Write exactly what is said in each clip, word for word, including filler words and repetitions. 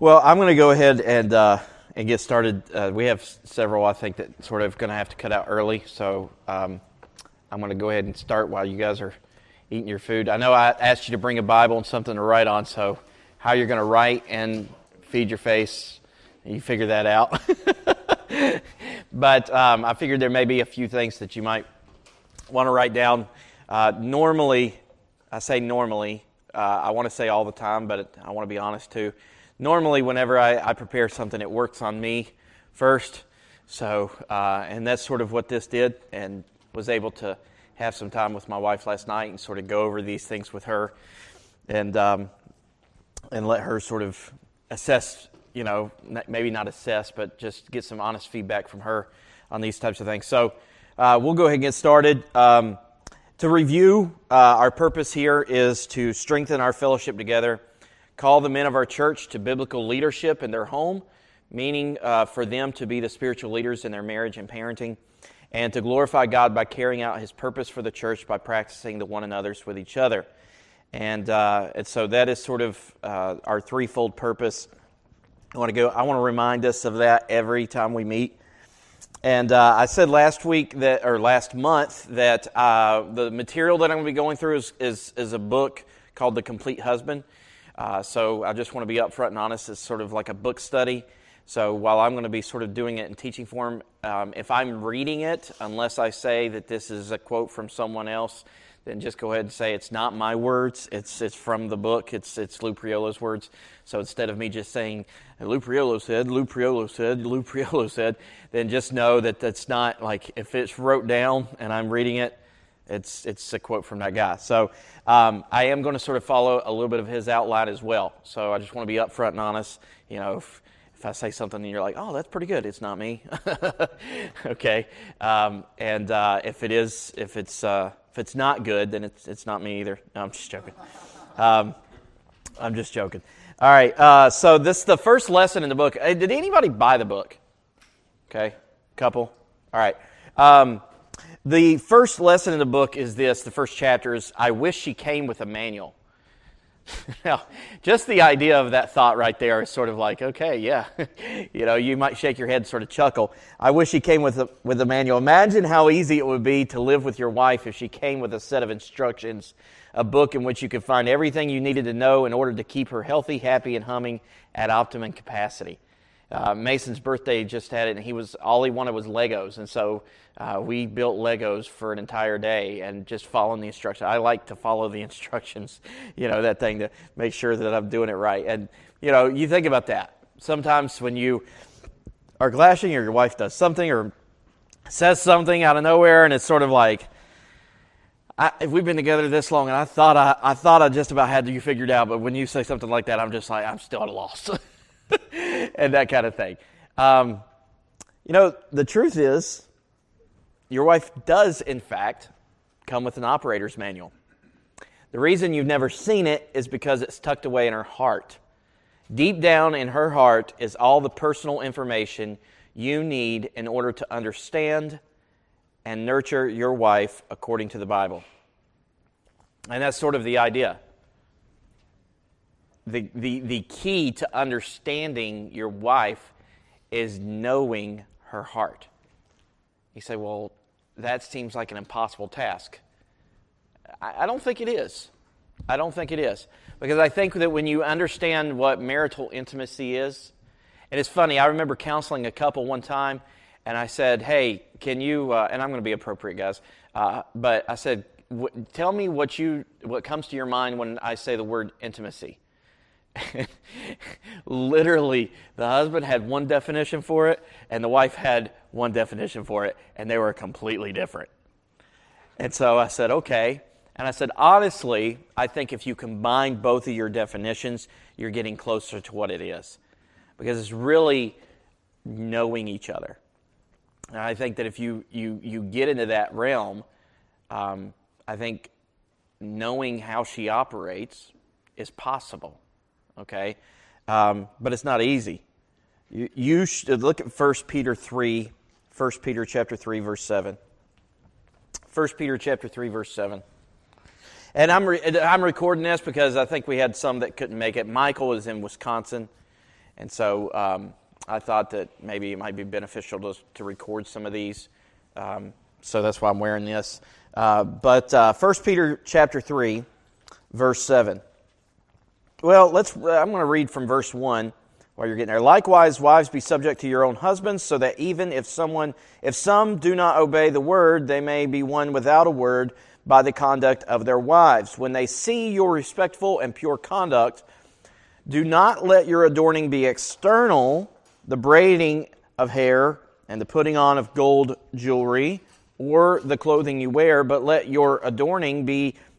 Well, I'm going to go ahead and uh, and get started. Uh, we have several, I think, that sort of going to have to cut out early, so um, I'm going to go ahead and start while you guys are eating your food. I know I asked you to bring a Bible and something to write on, so how you're going to write and feed your face, you figure that out. But um, I figured there may be a few things that you might want to write down. Uh, normally, I say normally, uh, I want to say all the time, but I want to be honest too. Normally, whenever I, I prepare something, it works on me first. So, uh, and that's sort of what this did, and was able to have some time with my wife last night and sort of go over these things with her, and um, and let her sort of assess, you know, maybe not assess, but just get some honest feedback from her on these types of things. So, uh, we'll go ahead and get started. Um, to review, uh, our purpose here is to strengthen our fellowship together. Call the men of our church to biblical leadership in their home, meaning uh, for them to be the spiritual leaders in their marriage and parenting, and to glorify God by carrying out His purpose for the church by practicing the one another's with each other. And, uh, and so that is sort of uh, our threefold purpose. I want to go. I want to remind us of that every time we meet. And uh, I said last week that, or last month, that uh, the material that I'm going to be going through is is, is a book called The Complete Husband. Uh, so I just want to be upfront and honest. It's sort of like a book study. So while I'm going to be sort of doing it in teaching form, um, if I'm reading it, unless I say that this is a quote from someone else, then just go ahead and say it's not my words. It's it's from the book. It's it's Lou Priolo's words. So instead of me just saying Lou Priolo said, Lou Priolo said, Lou Priolo said, then just know that that's not like if it's wrote down and I'm reading it. It's it's a quote from that guy. So um, I am going to sort of follow a little bit of his outline as well. So I just want to be upfront and honest. You know, if, if I say something and you're like, oh, that's pretty good, it's not me. Okay. Um, and uh, if it is, if it's uh, if it's not good, then it's it's not me either. No, I'm just joking. Um, I'm just joking. All right. Uh, so this is the first lesson in the book. Hey, did anybody buy the book? Okay. Couple. All right. Um, The first lesson in the book is this. The first chapter is, I wish she came with a manual. Now, just the idea of that thought right there is sort of like, okay, yeah. You know, you might shake your head and sort of chuckle. I wish she came with a, with a manual. Imagine how easy it would be to live with your wife if she came with a set of instructions, a book in which you could find everything you needed to know in order to keep her healthy, happy, and humming at optimum capacity. Uh, Mason's birthday just had it, and he was all he wanted was Legos, and so uh, we built Legos for an entire day and just following the instructions. I like to follow the instructions, you know, that thing to make sure that I'm doing it right. And you know, you think about that. Sometimes when you are clashing, or your wife does something or says something out of nowhere, and it's sort of like, I, if we've been together this long, and I thought I, I thought I just about had you figured out, but when you say something like that, I'm just like, I'm still at a loss. And that kind of thing. Um, you know, the truth is, your wife does, in fact, come with an operator's manual. The reason you've never seen it is because it's tucked away in her heart. Deep down in her heart is all the personal information you need in order to understand and nurture your wife according to the Bible. And that's sort of the idea. The, the the key to understanding your wife is knowing her heart. You say, well, that seems like an impossible task. I, I don't think it is. I don't think it is. Because I think that when you understand what marital intimacy is, and it's funny, I remember counseling a couple one time, and I said, hey, can you, uh, and I'm going to be appropriate, guys, uh, but I said, w- tell me what you what comes to your mind when I say the word intimacy. Literally, the husband had one definition for it, and the wife had one definition for it, and they were completely different. And so I said, okay. And I said, honestly, I think if you combine both of your definitions, you're getting closer to what it is. Because it's really knowing each other. And I think that if you you, you get into that realm, um, I think knowing how she operates is possible. Okay, um, but it's not easy. You, you should look at First Peter three, First Peter chapter three, verse seven. First Peter chapter three, verse seven. And I'm re- I'm recording this because I think we had some that couldn't make it. Michael is in Wisconsin, And so um, I thought that maybe it might be beneficial to, to record some of these. Um, so that's why I'm wearing this. Uh, but uh, First Peter chapter three, verse seven. Well, let's. Uh, I'm going to read from verse one while you're getting there. Likewise, wives, be subject to your own husbands, so that even if someone, if some do not obey the word, they may be won without a word by the conduct of their wives. When they see your respectful and pure conduct, do not let your adorning be external, the braiding of hair and the putting on of gold jewelry, or the clothing you wear, but let your adorning be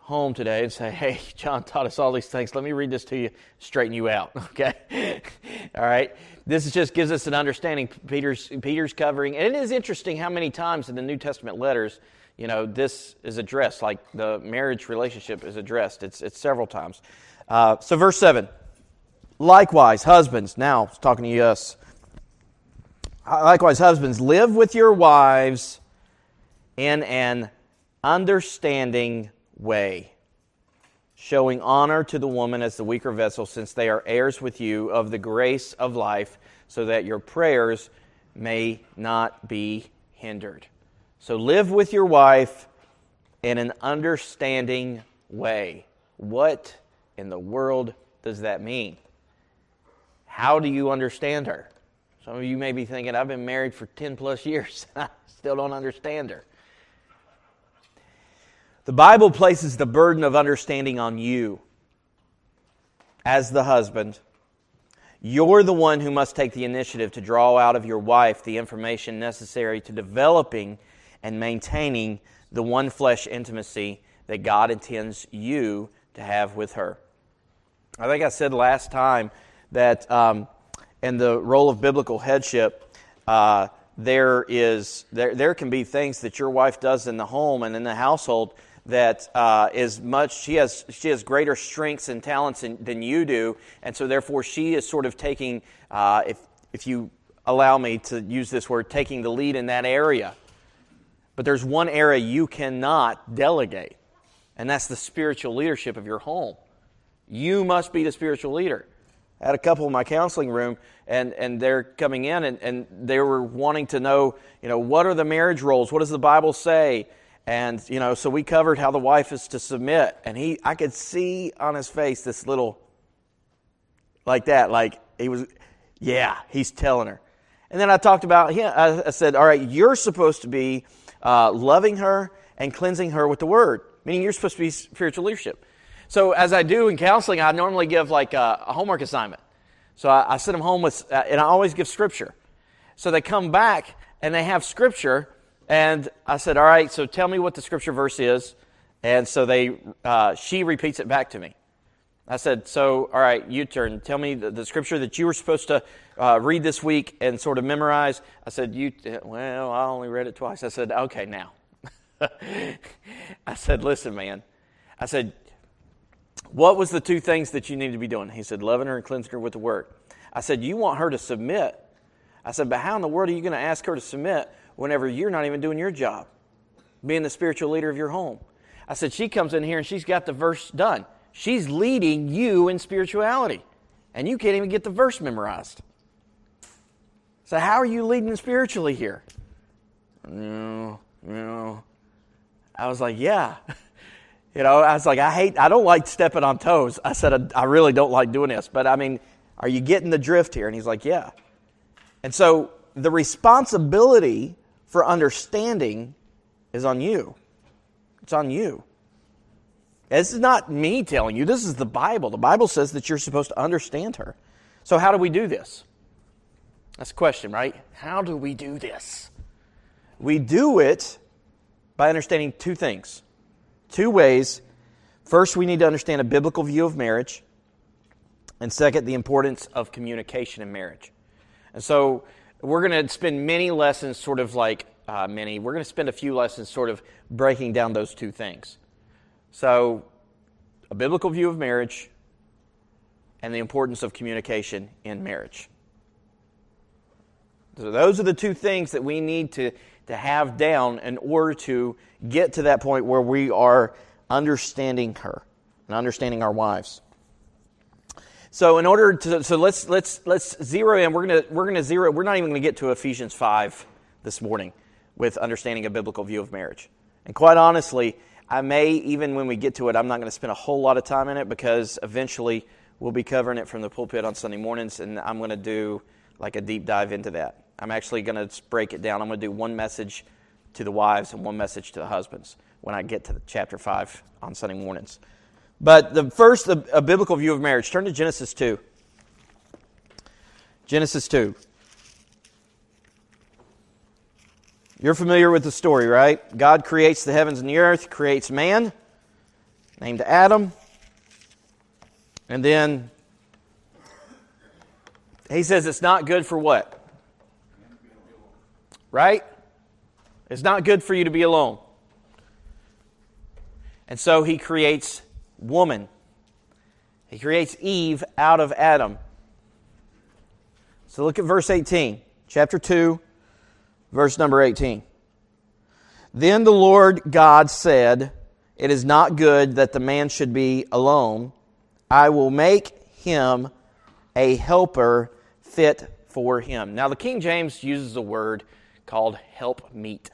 home today and say, hey, John taught us all these things. Let me read this to you, straighten you out, okay? All right? This is just gives us an understanding. Peter's, Peter's covering, and it is interesting how many times in the New Testament letters, you know, this is addressed, like the marriage relationship is addressed. It's it's several times. Uh, so verse seven, likewise, husbands, now it's talking to us. Likewise, husbands, live with your wives in an understanding way, showing honor to the woman as the weaker vessel, since they are heirs with you of the grace of life, so that your prayers may not be hindered. So live with your wife in an understanding way. What in the world does that mean? How do you understand her? Some of you may be thinking, I've been married for ten plus years. I still don't understand her. The Bible places the burden of understanding on you as the husband. You're the one who must take the initiative to draw out of your wife the information necessary to developing and maintaining the one flesh intimacy that God intends you to have with her. I think I said last time that um, in the role of biblical headship, uh, there is there there can be things that your wife does in the home and in the household that uh, is much she has she has greater strengths and talents in, than you do, and so therefore she is sort of taking uh, if if you allow me to use this word, taking the lead in that area. But there's one area you cannot delegate, and that's the spiritual leadership of your home. You must be the spiritual leader. I had a couple in my counseling room, and, and they're coming in, and, and they were wanting to know, you know, what are the marriage roles? What does the Bible say? And, you know, so we covered how the wife is to submit. And he, I could see on his face this little, like that, like he was, yeah, he's telling her. And then I talked about him. I, I said, all right, you're supposed to be uh, loving her and cleansing her with the word, meaning you're supposed to be spiritual leadership. So as I do in counseling, I normally give like a, a homework assignment. So I, I send them home with, uh, and I always give scripture. So they come back and they have scripture, and I said, all right, so tell me what the scripture verse is. And so they, uh, she repeats it back to me. I said, so, all right, you turn. Tell me the, the scripture that you were supposed to uh, read this week and sort of memorize. I said, you, t- well, I only read it twice. I said, okay, now. I said, listen, man. I said, what was the two things that you need to be doing? He said, loving her and cleansing her with the word. I said, you want her to submit. I said, but how in the world are you going to ask her to submit whenever you're not even doing your job, being the spiritual leader of your home? I said, she comes in here and she's got the verse done. She's leading you in spirituality, and you can't even get the verse memorized. So how are you leading spiritually here? No, no. I was like, yeah. You know, I was like, I hate, I don't like stepping on toes. I said, I really don't like doing this. But I mean, are you getting the drift here? And he's like, yeah. And so the responsibility for understanding is on you. It's on you. This is not me telling you. This is the Bible. The Bible says that you're supposed to understand her. So how do we do this? That's the question, right? How do we do this? We do it by understanding two things. Two ways. First, we need to understand a biblical view of marriage. And second, the importance of communication in marriage. And so we're going to spend many lessons sort of like uh, many. We're going to spend a few lessons sort of breaking down those two things. So a biblical view of marriage and the importance of communication in marriage. So those are the two things that we need to, to have down in order to get to that point where we are understanding her and understanding our wives. So in order to so let's let's let's zero in. We're gonna we're gonna zero. We're not even gonna get to Ephesians five this morning with understanding a biblical view of marriage. And quite honestly, I may even when we get to it, I'm not gonna spend a whole lot of time in it because eventually we'll be covering it from the pulpit on Sunday mornings, and I'm gonna do like a deep dive into that. I'm actually gonna break it down. I'm gonna do one message to the wives and one message to the husbands when I get to chapter five on Sunday mornings. But the first, a biblical view of marriage. Turn to Genesis two. Genesis two. You're familiar with the story, right? God creates the heavens and the earth, creates man, named Adam. And then he says it's not good for what? Right? It's not good for you to be alone. And so he creates woman. He creates Eve out of Adam. So look at verse eighteen, chapter two, verse number eighteen. Then the Lord God said, "It is not good that the man should be alone. I will make him a helper fit for him." Now the King James uses a word called helpmeet,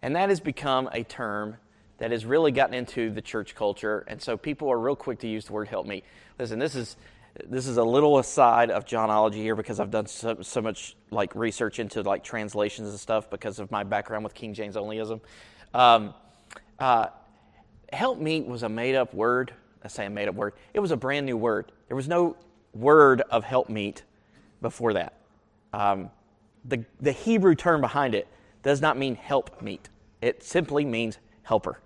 and that has become a term that has really gotten into the church culture, and so people are real quick to use the word helpmeet. Listen, this is this is a little aside of Johnology here because I've done so, so much like research into like translations and stuff because of my background with King James onlyism. Um, uh, helpmeet was a made-up word. I say a made-up word. It was a brand new word. There was no word of helpmeet before that. Um, the the Hebrew term behind it does not mean helpmeet. It simply means helper.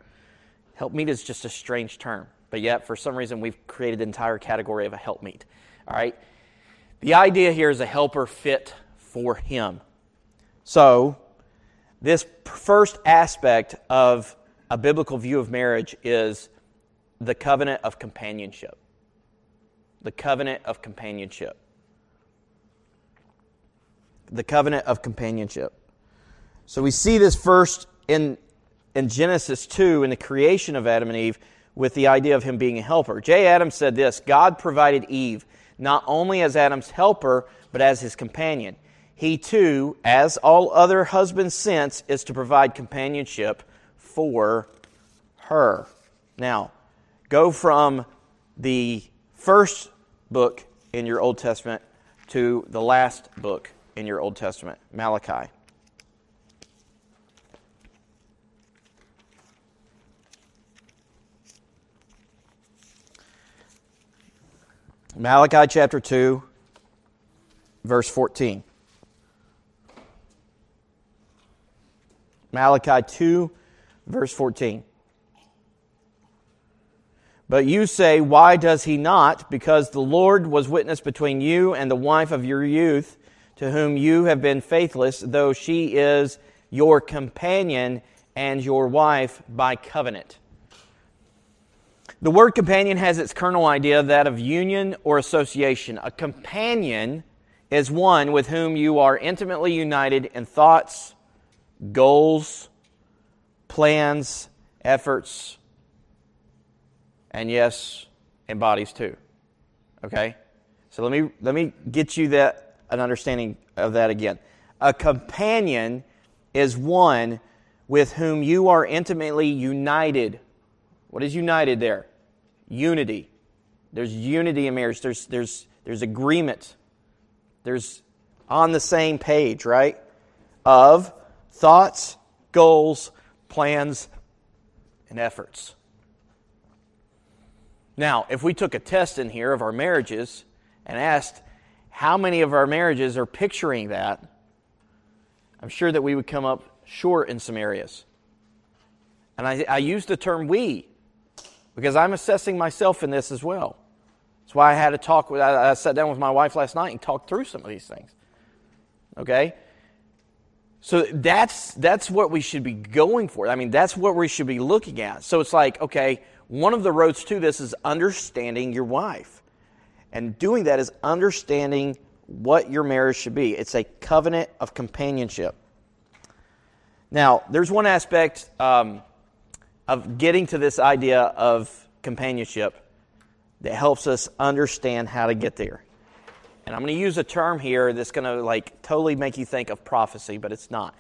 Helpmeet is just a strange term, but yet for some reason we've created an entire category of a helpmeet. All right, the idea here is a helper fit for him. So this first aspect of a biblical view of marriage is the covenant of companionship. The covenant of companionship. The covenant of companionship. So we see this first in in Genesis two, in the creation of Adam and Eve, with the idea of him being a helper. J. Adams said this, "God provided Eve not only as Adam's helper, but as his companion. He too, as all other husbands since, is to provide companionship for her." Now, go from the first book in your Old Testament to the last book in your Old Testament, Malachi. Malachi chapter two, verse fourteen. Malachi two, verse fourteen. "But you say, why does he not? Because the Lord was witness between you and the wife of your youth, to whom you have been faithless, though she is your companion and your wife by covenant." The word companion has its kernel idea, that of union or association. A companion is one with whom you are intimately united in thoughts, goals, plans, efforts, and yes, in bodies too. Okay? So let me let me get you that an understanding of that again. A companion is one with whom you are intimately united. What is united there? Unity. There's unity in marriage. There's there's there's agreement. There's on the same page, right? Of thoughts, goals, plans, and efforts. Now, if we took a test in here of our marriages and asked how many of our marriages are picturing that, I'm sure that we would come up short in some areas. And I, I use the term "we" because I'm assessing myself in this as well. That's why I had a talk with, I sat down with my wife last night and talked through some of these things. Okay? So that's that's what we should be going for. I mean, that's what we should be looking at. So it's like, okay, one of the roads to this is understanding your wife. And doing that is understanding what your marriage should be. It's a covenant of companionship. Now, there's one aspect um, of getting to this idea of companionship that helps us understand how to get there. And I'm going to use a term here that's going to like totally make you think of prophecy, but it's not.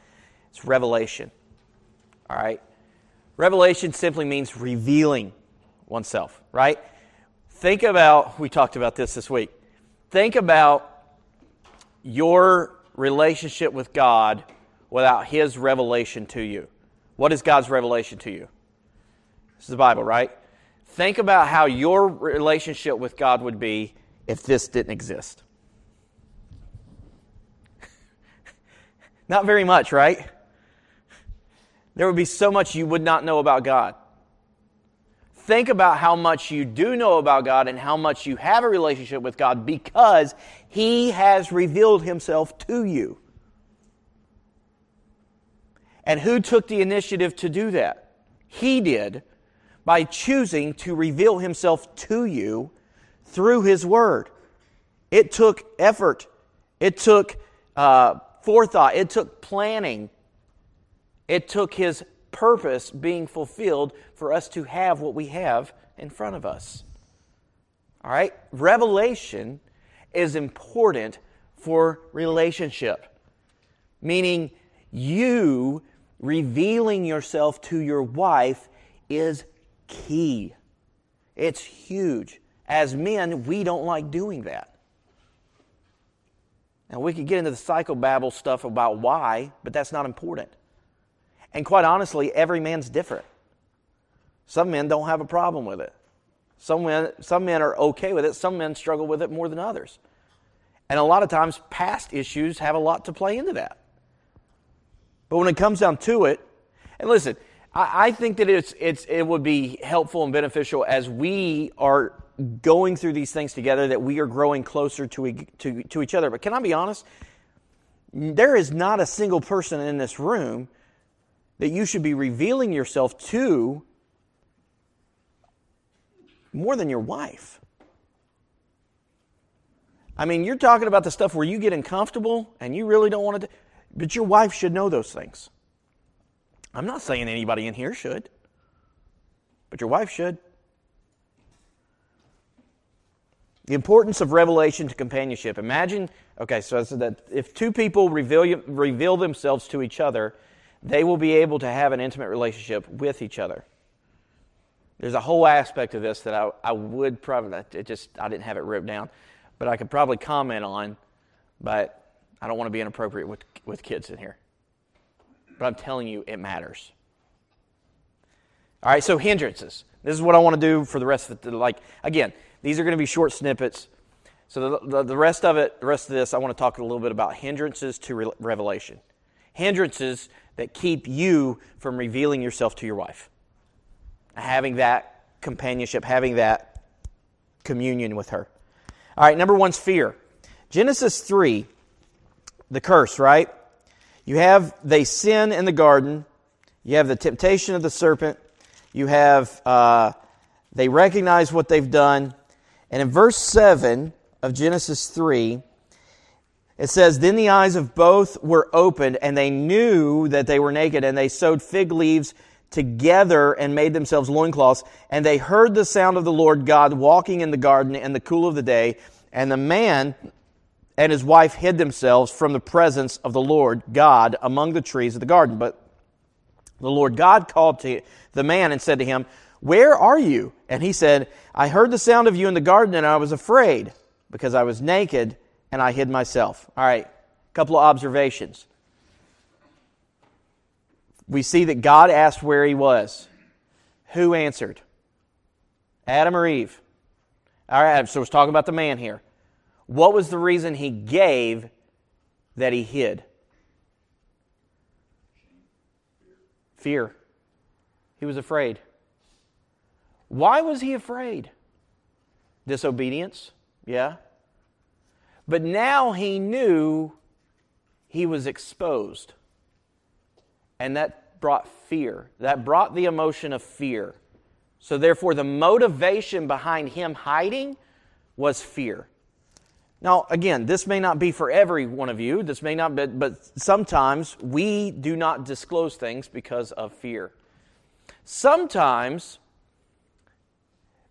It's revelation. All right? Revelation simply means revealing oneself, right? Think about, we talked about this this week. Think about your relationship with God without His revelation to you. What is God's revelation to you? This is the Bible, right? Think about how your relationship with God would be if this didn't exist. Not very much, right? There would be so much you would not know about God. Think about how much you do know about God and how much you have a relationship with God because He has revealed Himself to you. And who took the initiative to do that? He did, by choosing to reveal Himself to you through His Word. It took effort. It took uh, forethought. It took planning. It took His purpose being fulfilled for us to have what we have in front of us. All right? Revelation is important for relationship, meaning you revealing yourself to your wife is key. It's huge. As men, we don't like doing that. Now, we could get into the psychobabble stuff about why, but that's not important. And quite honestly, every man's different. Some men don't have a problem with it. Some men, some men are okay with it. Some men struggle with it more than others. And a lot of times, past issues have a lot to play into that. But when it comes down to it, and listen, I, I think that it's it's it would be helpful and beneficial as we are going through these things together that we are growing closer to, to, to each other. But can I be honest? There is not a single person in this room that you should be revealing yourself to more than your wife. I mean, you're talking about the stuff where you get uncomfortable and you really don't want to, but your wife should know those things. I'm not saying anybody in here should, but your wife should. The importance of revelation to companionship. Imagine, okay, so I said that if two people reveal, reveal themselves to each other, they will be able to have an intimate relationship with each other. There's a whole aspect of this that I, I would probably, it just, I didn't have it written down, but I could probably comment on, but I don't want to be inappropriate with, with kids in here. But I'm telling you, it matters. All right, so hindrances. This is what I want to do for the rest of the, like, again, these are going to be short snippets. So the, the, the rest of it, the rest of this, I want to talk a little bit about hindrances to re- revelation. Hindrances that keep you from revealing yourself to your wife. Having that companionship, having that communion with her. All right, number one's fear. Genesis three, the curse, right? You have, they sin in the garden. You have the temptation of the serpent. You have, uh, they recognize what they've done. And in verse seven of Genesis three, it says, "Then the eyes of both were opened, and they knew that they were naked, and they sewed fig leaves together and made themselves loincloths. And they heard the sound of the Lord God walking in the garden in the cool of the day. And the man and his wife hid themselves from the presence of the Lord God among the trees of the garden. But the Lord God called to the man and said to him, 'Where are you?' And he said, 'I heard the sound of you in the garden, and I was afraid, because I was naked, and I hid myself.'" All right, a couple of observations. We see that God asked where he was. Who answered? Adam or Eve? All right, so we're talking about the man here. What was the reason he gave that he hid? Fear. He was afraid. Why was he afraid? Disobedience, yeah. But now he knew he was exposed. And that brought fear. That brought the emotion of fear. So therefore, the motivation behind him hiding was fear. Now, again, this may not be for every one of you. This may not be, but sometimes we do not disclose things because of fear. Sometimes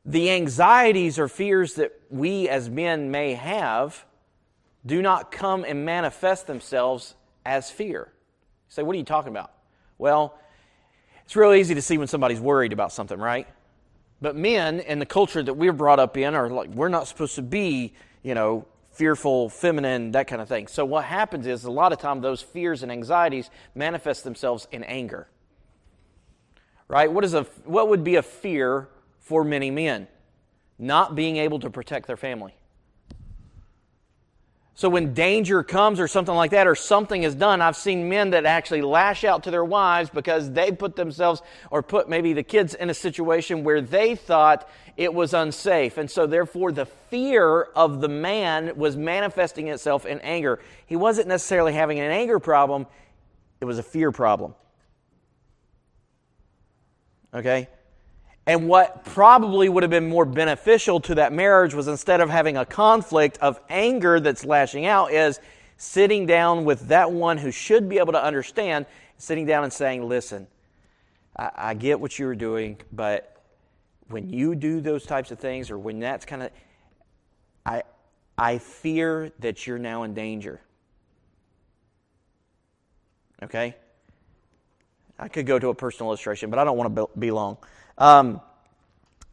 the anxieties or fears that we as men may have do not come and manifest themselves as fear. You say, what are you talking about? Well, it's real easy to see when somebody's worried about something, right? But men in the culture that we're brought up in are like, we're not supposed to be, you know, fearful, feminine, that kind of thing. So what happens is a lot of time those fears and anxieties manifest themselves in anger. Right? What is a what would be a fear for many men? Not being able to protect their family. So when danger comes or something like that, or something is done, I've seen men that actually lash out to their wives because they put themselves or put maybe the kids in a situation where they thought it was unsafe. And so therefore the fear of the man was manifesting itself in anger. He wasn't necessarily having an anger problem. It was a fear problem. Okay? And what probably would have been more beneficial to that marriage was, instead of having a conflict of anger that's lashing out, is sitting down with that one who should be able to understand, sitting down and saying, listen, I, I get what you're doing, but when you do those types of things, or when that's kind of, I, I fear that you're now in danger. Okay? I could go to a personal illustration, but I don't want to be long. Um,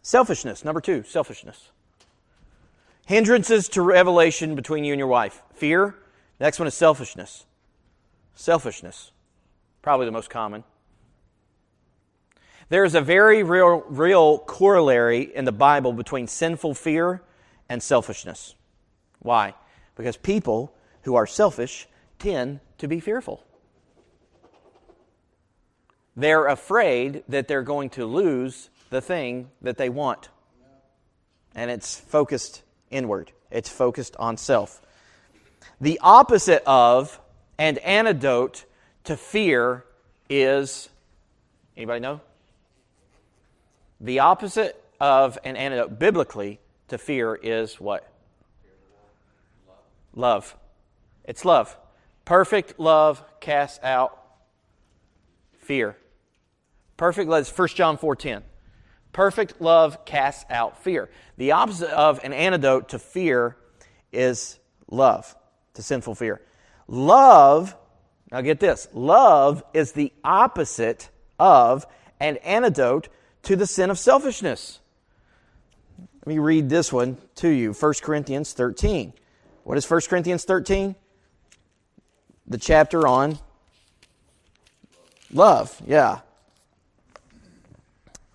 selfishness, number two, selfishness. Hindrances to revelation between you and your wife. Fear. Next one is selfishness. Selfishness, probably the most common. There is a very real, real corollary in the Bible between sinful fear and selfishness. Why? Because people who are selfish tend to be fearful. They're afraid that they're going to lose the thing that they want. And it's focused inward. It's focused on self. The opposite of and antidote to fear is, anybody know? The opposite of an antidote biblically to fear is what? Love. It's love. Perfect love casts out fear. Perfect love, First John four ten. Perfect love casts out fear. The opposite of an antidote to fear is love, to sinful fear. Love, now get this, love is the opposite of an antidote to the sin of selfishness. Let me read this one to you, First Corinthians thirteen. What is First Corinthians thirteen? The chapter on love, yeah.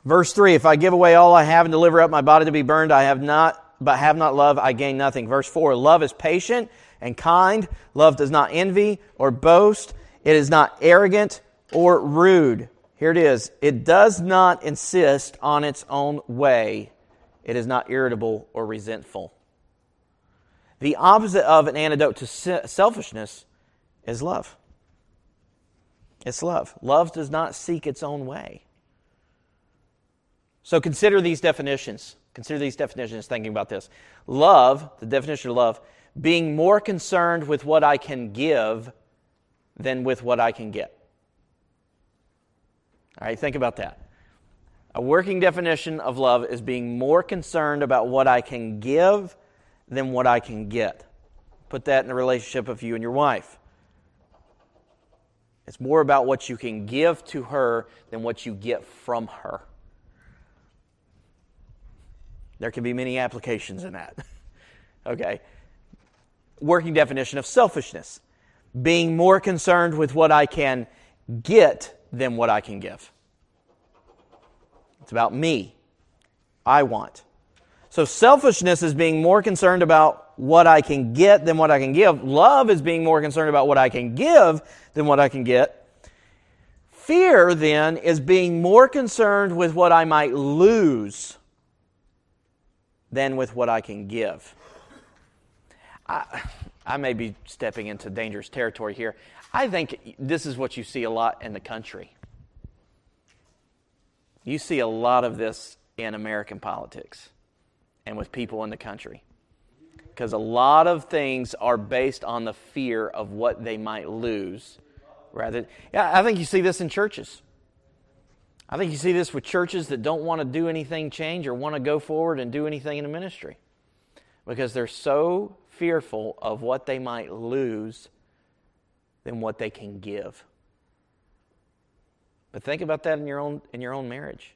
Verse three, if I give away all I have and deliver up my body to be burned, I have not, but have not love, I gain nothing. Verse four, love is patient and kind. Love does not envy or boast. It is not arrogant or rude. Here it is. It does not insist on its own way. It is not irritable or resentful. The opposite of an antidote to selfishness is love. It's love. Love does not seek its own way. So consider these definitions. Consider these definitions, thinking about this. Love, the definition of love, being more concerned with what I can give than with what I can get. All right, think about that. A working definition of love is being more concerned about what I can give than what I can get. Put that in the relationship of you and your wife. It's more about what you can give to her than what you get from her. There can be many applications in that. Okay. Working definition of selfishness. Being more concerned with what I can get than what I can give. It's about me. I want. So selfishness is being more concerned about what I can get than what I can give. Love is being more concerned about what I can give than what I can get. Fear, then, is being more concerned with what I might lose than with what I can give. I, I may be stepping into dangerous territory here. I think this is what you see a lot in the country. You see a lot of this in American politics and with people in the country. Because a lot of things are based on the fear of what they might lose. Rather, yeah, I think you see this in churches. I think you see this with churches that don't want to do anything change or want to go forward and do anything in the ministry. Because they're so fearful of what they might lose than what they can give. But think about that in your own in your own marriage.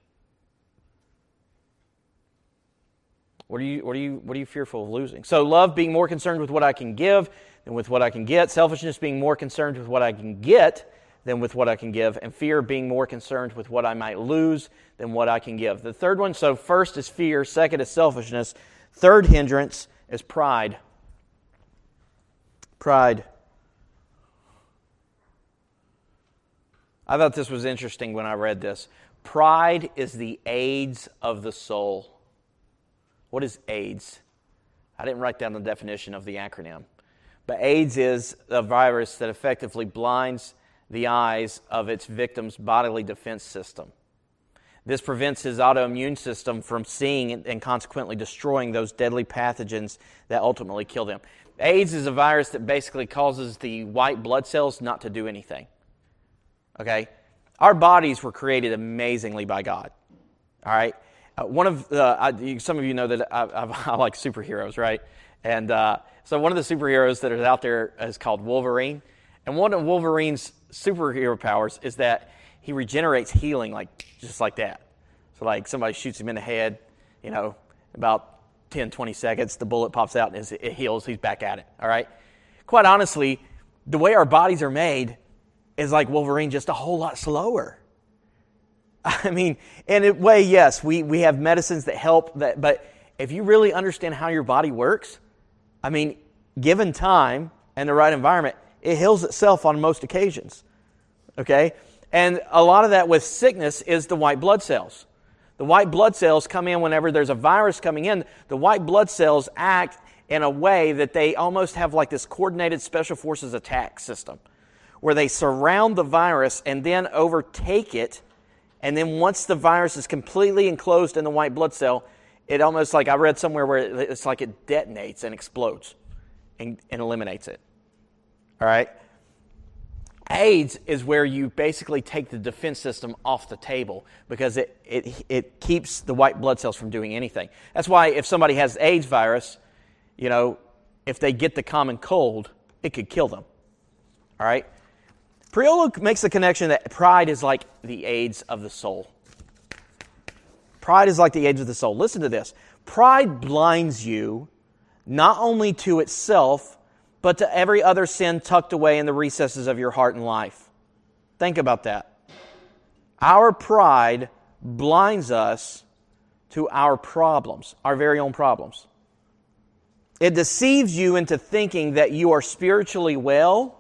What are you what are you what are you fearful of losing? So love being more concerned with what I can give than with what I can get, selfishness being more concerned with what I can get than with what I can give, and fear being more concerned with what I might lose than what I can give. The third one, so first is fear, second is selfishness, third hindrance is pride. Pride. I thought this was interesting when I read this. Pride is the AIDS of the soul. What is AIDS? I didn't write down the definition of the acronym. But AIDS is a virus that effectively blinds the eyes of its victim's bodily defense system. This prevents his autoimmune system from seeing and consequently destroying those deadly pathogens that ultimately kill them. AIDS is a virus that basically causes the white blood cells not to do anything. Okay? Our bodies were created amazingly by God. All right? Uh, one of the, I, some of you know that I, I, I like superheroes, right? And uh, so one of the superheroes that is out there is called Wolverine. And one of Wolverine's superhero powers is that he regenerates healing like just like that. So like somebody shoots him in the head, you know, about ten, twenty seconds, the bullet pops out and it heals. He's back at it, all right? Quite honestly, the way our bodies are made is like Wolverine, just a whole lot slower. I mean, in a way, yes, we, we have medicines that help, that, but if you really understand how your body works, I mean, given time and the right environment, it heals itself on most occasions, okay? And a lot of that with sickness is the white blood cells. The white blood cells come in whenever there's a virus coming in. The white blood cells act in a way that they almost have like this coordinated special forces attack system, where they surround the virus and then overtake it. And then once the virus is completely enclosed in the white blood cell, it almost like I read somewhere where it's like it detonates and explodes and, and eliminates it. All right. AIDS is where you basically take the defense system off the table because it, it it keeps the white blood cells from doing anything. That's why if somebody has AIDS virus, you know, if they get the common cold, it could kill them. All right. Priolo makes the connection that pride is like the AIDS of the soul. Pride is like the AIDS of the soul. Listen to this. Pride blinds you not only to itself, but to every other sin tucked away in the recesses of your heart and life. Think about that. Our pride blinds us to our problems, our very own problems. It deceives you into thinking that you are spiritually well,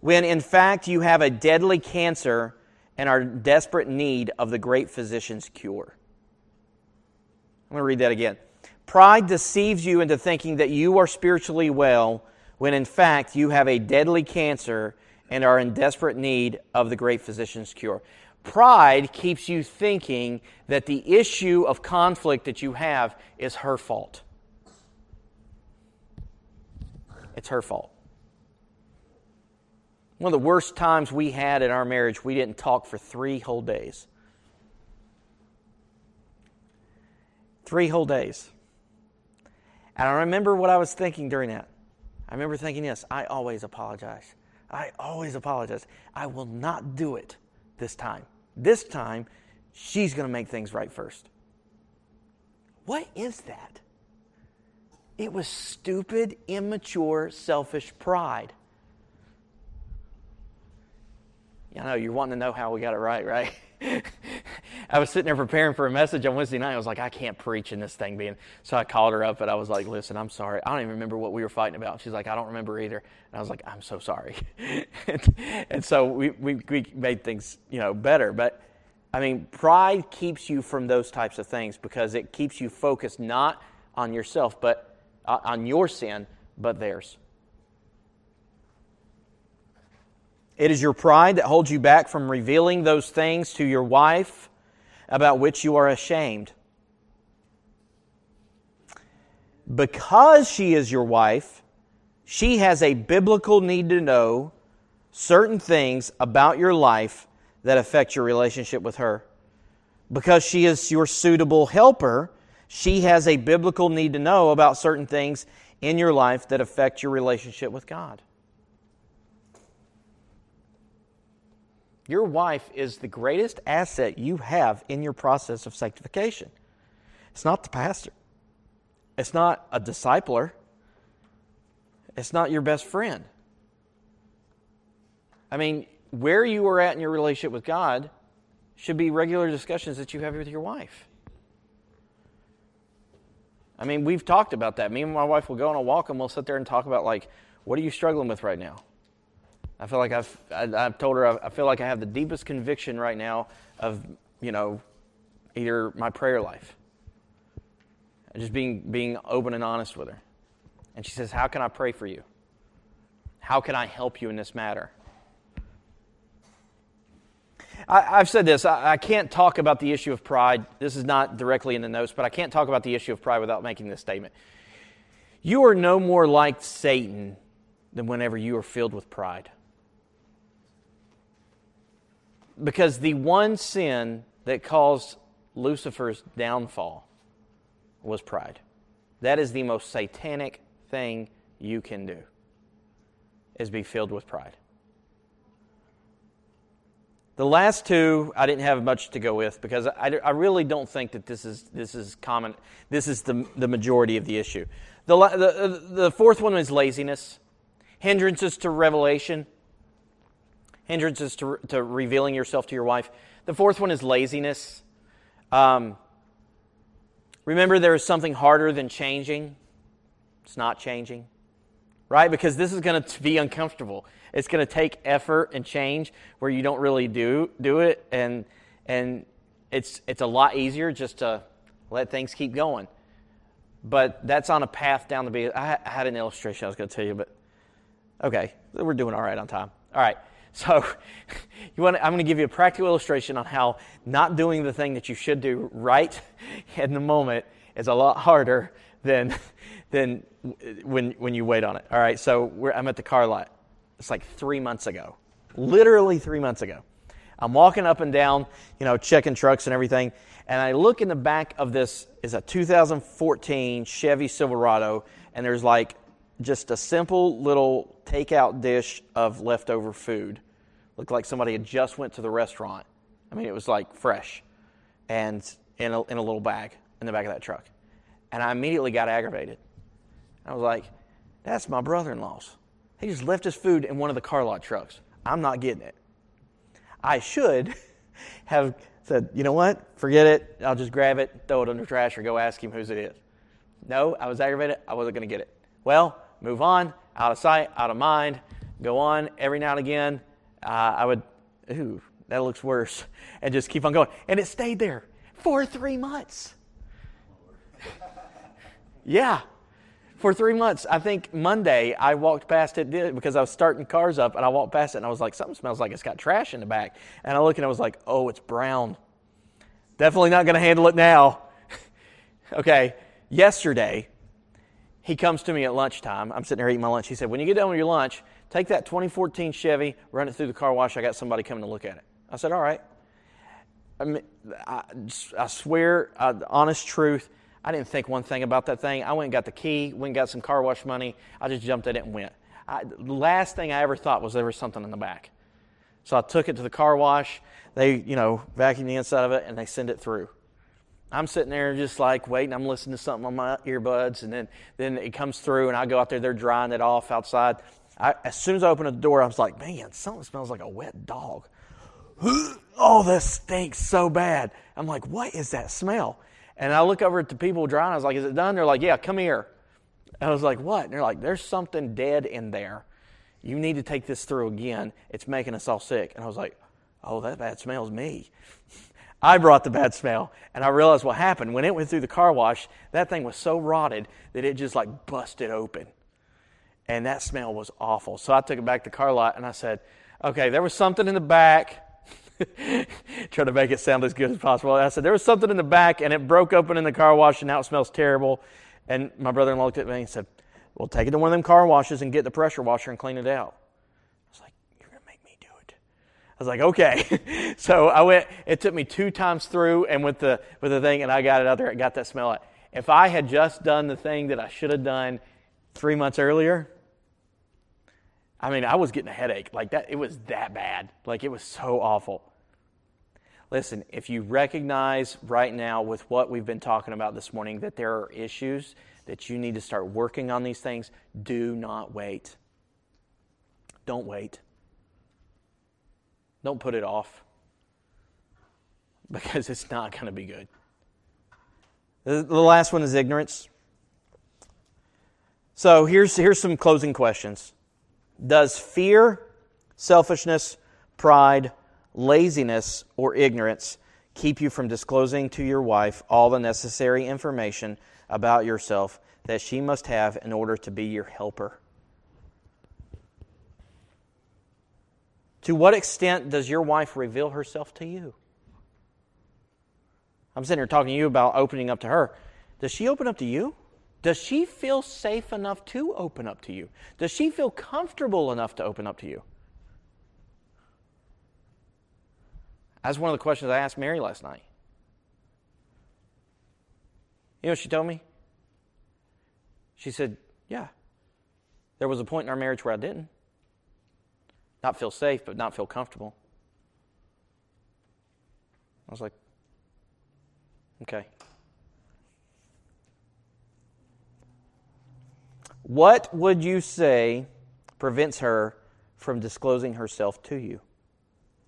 when in fact you have a deadly cancer and are in desperate need of the great physician's cure. I'm going to read that again. Pride deceives you into thinking that you are spiritually well, when in fact you have a deadly cancer and are in desperate need of the great physician's cure. Pride keeps you thinking that the issue of conflict that you have is her fault. It's her fault. One of the worst times we had in our marriage, we didn't talk for three whole days. Three whole days. And I remember what I was thinking during that. I remember thinking this, I always apologize. I always apologize. I will not do it this time. This time, she's going to make things right first. What is that? It was stupid, immature, selfish pride. I know, you're wanting to know how we got it right, right? I was sitting there preparing for a message on Wednesday night. I was like, I can't preach in this thing being... So I called her up, and I was like, listen, I'm sorry. I don't even remember what we were fighting about. She's like, I don't remember either. And I was like, I'm so sorry. and, and so we, we, we made things, you know, better. But, I mean, pride keeps you from those types of things because it keeps you focused not on yourself, but uh, on your sin, but theirs. It is your pride that holds you back from revealing those things to your wife about which you are ashamed. Because she is your wife, she has a biblical need to know certain things about your life that affect your relationship with her. Because she is your suitable helper, she has a biblical need to know about certain things in your life that affect your relationship with God. Your wife is the greatest asset you have in your process of sanctification. It's not the pastor. It's not a discipler. It's not your best friend. I mean, where you are at in your relationship with God should be regular discussions that you have with your wife. I mean, we've talked about that. Me and my wife will go on a walk and we'll sit there and talk about, like, what are you struggling with right now? I feel like I've, I, I've told her, I, I feel like I have the deepest conviction right now of, you know, either my prayer life. And just being, being open and honest with her. And she says, how can I pray for you? How can I help you in this matter? I, I've said this, I, I can't talk about the issue of pride. This is not directly in the notes, but I can't talk about the issue of pride without making this statement. You are no more like Satan than whenever you are filled with pride. Because the one sin that caused Lucifer's downfall was pride. That is the most satanic thing you can do, is be filled with pride. The last two I didn't have much to go with because I, I really don't think that this is this is common. This is the the majority of the issue. The, the, the fourth one is laziness, hindrances to revelation, hindrances to, to revealing yourself to your wife. The fourth one is laziness. Um, remember, there is something harder than changing. It's not changing. Right? Because this is going to be uncomfortable. It's going to take effort and change where you don't really do do it, and and it's it's a lot easier just to let things keep going. But that's on a path down the beach. I had an illustration I was going to tell you, but okay, we're doing all right on time. All right, so you want? I'm going to give you a practical illustration on how not doing the thing that you should do right in the moment is a lot harder than than when when you wait on it. All right, so we're, I'm at the car lot. It's like three months ago, literally three months ago. I'm walking up and down, you know, checking trucks and everything, and I look in the back of this is a two thousand fourteen Chevy Silverado, and there's like just a simple little takeout dish of leftover food. Looked like somebody had just went to the restaurant. I mean, it was like fresh, and in a, in a little bag in the back of that truck. And I immediately got aggravated. I was like, that's my brother-in-law's. He just left his food in one of the car lot trucks. I'm not getting it. I should have said, you know what? Forget it. I'll just grab it, throw it under trash, or go ask him whose it is. No, I was aggravated. I wasn't going to get it. Well, move on, out of sight, out of mind, go on. Every now and again, uh, I would, ooh, that looks worse, and just keep on going. And it stayed there for three months. Yeah. For three months, I think Monday, I walked past it because I was starting cars up, and I walked past it, and I was like, something smells like it's got trash in the back. And I looked, and I was like, oh, it's brown. Definitely not going to handle it now. Okay, yesterday, he comes to me at lunchtime. I'm sitting there eating my lunch. He said, when you get done with your lunch, take that twenty fourteen Chevy, run it through the car wash. I got somebody coming to look at it. I said, all right. I mean, I, I swear, uh, honest truth, I didn't think one thing about that thing. I went and got the key, went and got some car wash money. I just jumped at it and went. I, the last thing I ever thought was there was something in the back. So I took it to the car wash. They, you know, vacuum the inside of it, and they send it through. I'm sitting there just like waiting. I'm listening to something on my earbuds, and then, then it comes through, and I go out there. They're drying it off outside. I, as soon as I opened the door, I was like, man, something smells like a wet dog. Oh, this stinks so bad. I'm like, what is that smell? And I look over at the people drying. I was like, is it done? They're like, yeah, come here. I was like, what? And they're like, there's something dead in there. You need to take this through again. It's making us all sick. And I was like, oh, that bad smell's me. I brought the bad smell. And I realized what happened. When it went through the car wash, that thing was so rotted that it just like busted open. And that smell was awful. So I took it back to the car lot and I said, Okay, there was something in the back. Try to make it sound as good as possible. I said, there was something in the back, and it broke open in the car wash, and now it smells terrible. And my brother-in-law looked at me and said, well, take it to one of them car washes and get the pressure washer and clean it out. I was like, you're going to make me do it. I was like, okay. So I went. It took me two times through and with the with the thing, and I got it out there. It got that smell out. If I had just done the thing that I should have done three months earlier, I mean, I was getting a headache. Like that, it was that bad. Like it was so awful. Listen, if you recognize right now with what we've been talking about this morning that there are issues, that you need to start working on these things, do not wait. Don't wait. Don't put it off, because it's not going to be good. The last one is ignorance. So here's, here's some closing questions. Does fear, selfishness, pride, laziness, or ignorance keep you from disclosing to your wife all the necessary information about yourself that she must have in order to be your helper? To what extent does your wife reveal herself to you? I'm sitting here talking to you about opening up to her. Does she open up to you? Does she feel safe enough to open up to you? Does she feel comfortable enough to open up to you? That's one of the questions I asked Mary last night. You know what she told me? She said, yeah, there was a point in our marriage where I didn't. Not feel safe, but not feel comfortable. I was like, okay. What would you say prevents her from disclosing herself to you?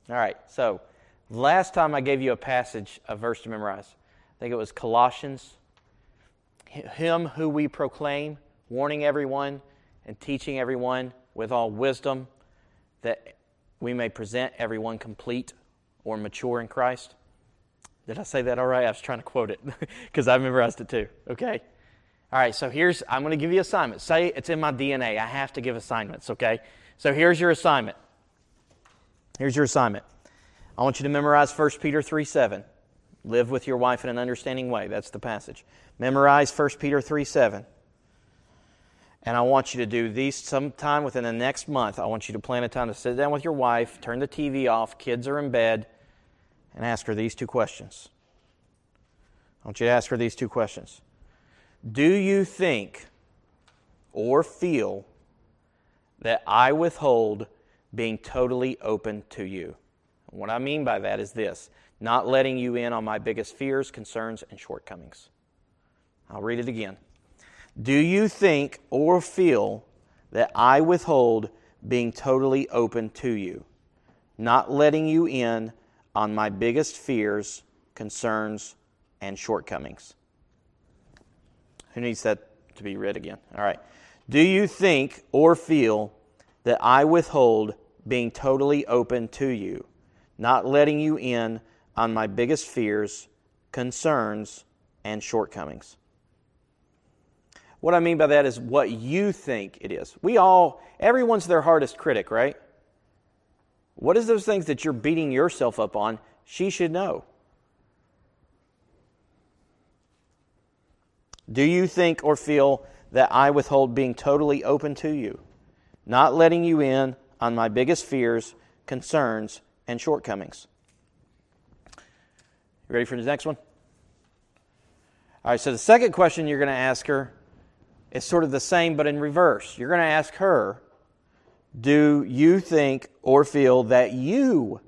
All right, so last time I gave you a passage, a verse to memorize. I think it was Colossians. Him who we proclaim, warning everyone and teaching everyone with all wisdom, that we may present everyone complete or mature in Christ. Did I say that all right? I was trying to quote it because I memorized it too, okay? All right, so here's, I'm going to give you assignments. Say it's in my D N A. I have to give assignments, okay? So here's your assignment. Here's your assignment. I want you to memorize First Peter three seven. Live with your wife in an understanding way. That's the passage. Memorize First Peter three seven. And I want you to do these sometime within the next month. I want you to plan a time to sit down with your wife, turn the T V off, kids are in bed, and ask her these two questions. I want you to ask her these two questions. Do you think or feel that I withhold being totally open to you? What I mean by that is this, not letting you in on my biggest fears, concerns, and shortcomings. I'll read it again. Do you think or feel that I withhold being totally open to you, not letting you in on my biggest fears, concerns, and shortcomings? Who needs that to be read again? All right. Do you think or feel that I withhold being totally open to you, not letting you in on my biggest fears, concerns, and shortcomings? What I mean by that is what you think it is. We all, everyone's their hardest critic, right? What is those things that you're beating yourself up on? She should know. Do you think or feel that I withhold being totally open to you, not letting you in on my biggest fears, concerns, and shortcomings? You ready for the next one? All right, so the second question you're going to ask her is sort of the same, but in reverse. You're going to ask her, do you think or feel that you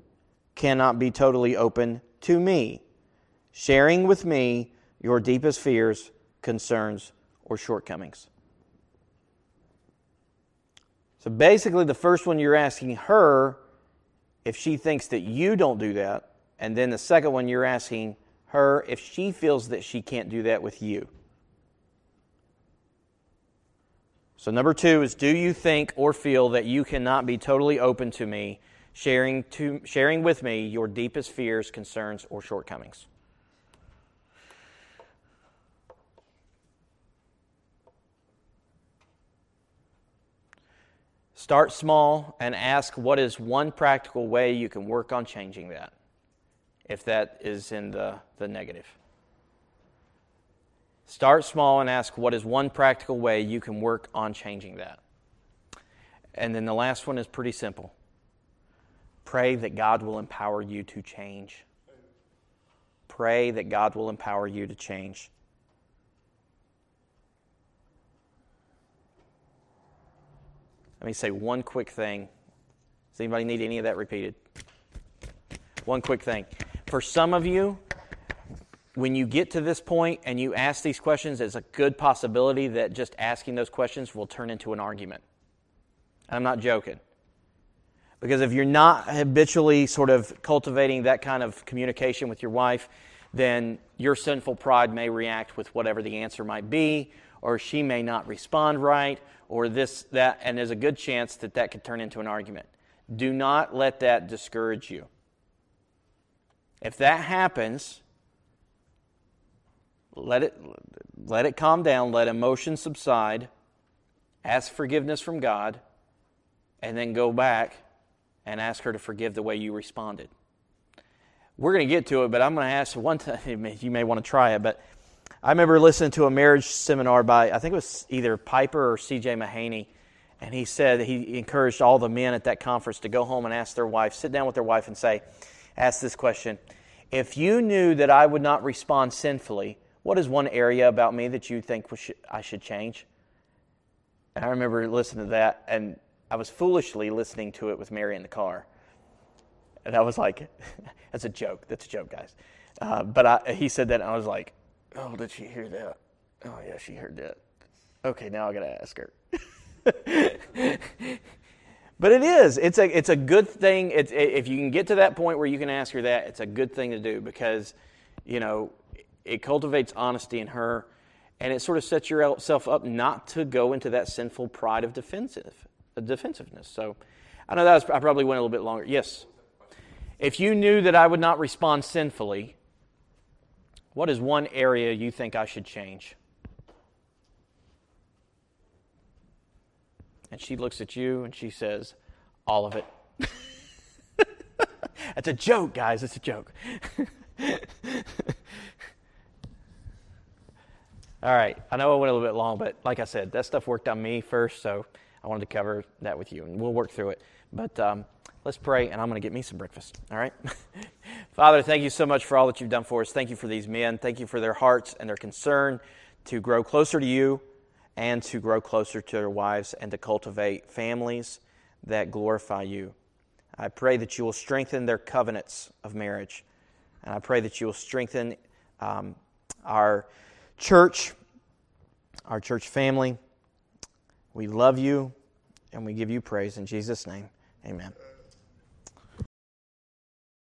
cannot be totally open to me, sharing with me your deepest fears, concerns, or shortcomings? So basically, the first one you're asking her if she thinks that you don't do that, and then the second one you're asking her if she feels that she can't do that with you. So number two is, do you think or feel that you cannot be totally open to me, sharing to sharing with me your deepest fears, concerns, or shortcomings? Start small and ask what is one practical way you can work on changing that, if that is in the, the negative. Start small and ask what is one practical way you can work on changing that. And then the last one is pretty simple. Pray that God will empower you to change. Pray that God will empower you to change. Let me say one quick thing. Does anybody need any of that repeated? One quick thing. For some of you, when you get to this point and you ask these questions, there's a good possibility that just asking those questions will turn into an argument. And I'm not joking. Because if you're not habitually sort of cultivating that kind of communication with your wife, then your sinful pride may react with whatever the answer might be, or she may not respond right, or this, that, and there's a good chance that that could turn into an argument. Do not let that discourage you. If that happens, let it, let it calm down, let emotion subside, ask forgiveness from God, and then go back and ask her to forgive the way you responded. We're going to get to it, but I'm going to ask one time, you may want to try it, but I remember listening to a marriage seminar by, I think it was either Piper or C J Mahaney, and he said he encouraged all the men at that conference to go home and ask their wife, sit down with their wife and say, ask this question, if you knew that I would not respond sinfully, what is one area about me that you think I should change? And I remember listening to that, and I was foolishly listening to it with Mary in the car. And I was like, that's a joke, that's a joke, guys. Uh, but I, he said that, and I was like, oh, did she hear that? Oh, yeah, she heard that. Okay, now I got to ask her. But it is. It's a it's a good thing. It's, if you can get to that point where you can ask her that, it's a good thing to do because, you know, it cultivates honesty in her, and it sort of sets yourself up not to go into that sinful pride of defensive of defensiveness. So I know that was, I probably went a little bit longer. Yes. If you knew that I would not respond sinfully, what is one area you think I should change? And she looks at you and she says, all of it. That's a joke, guys. It's a joke. All right. I know I went a little bit long, but like I said, that stuff worked on me first, so I wanted to cover that with you, and we'll work through it. But um, let's pray, and I'm going to get me some breakfast. All right? Father, thank you so much for all that you've done for us. Thank you for these men. Thank you for their hearts and their concern to grow closer to you and to grow closer to their wives and to cultivate families that glorify you. I pray that you will strengthen their covenants of marriage. And I pray that you will strengthen um, our church, our church family. We love you, and we give you praise in Jesus' name. Amen.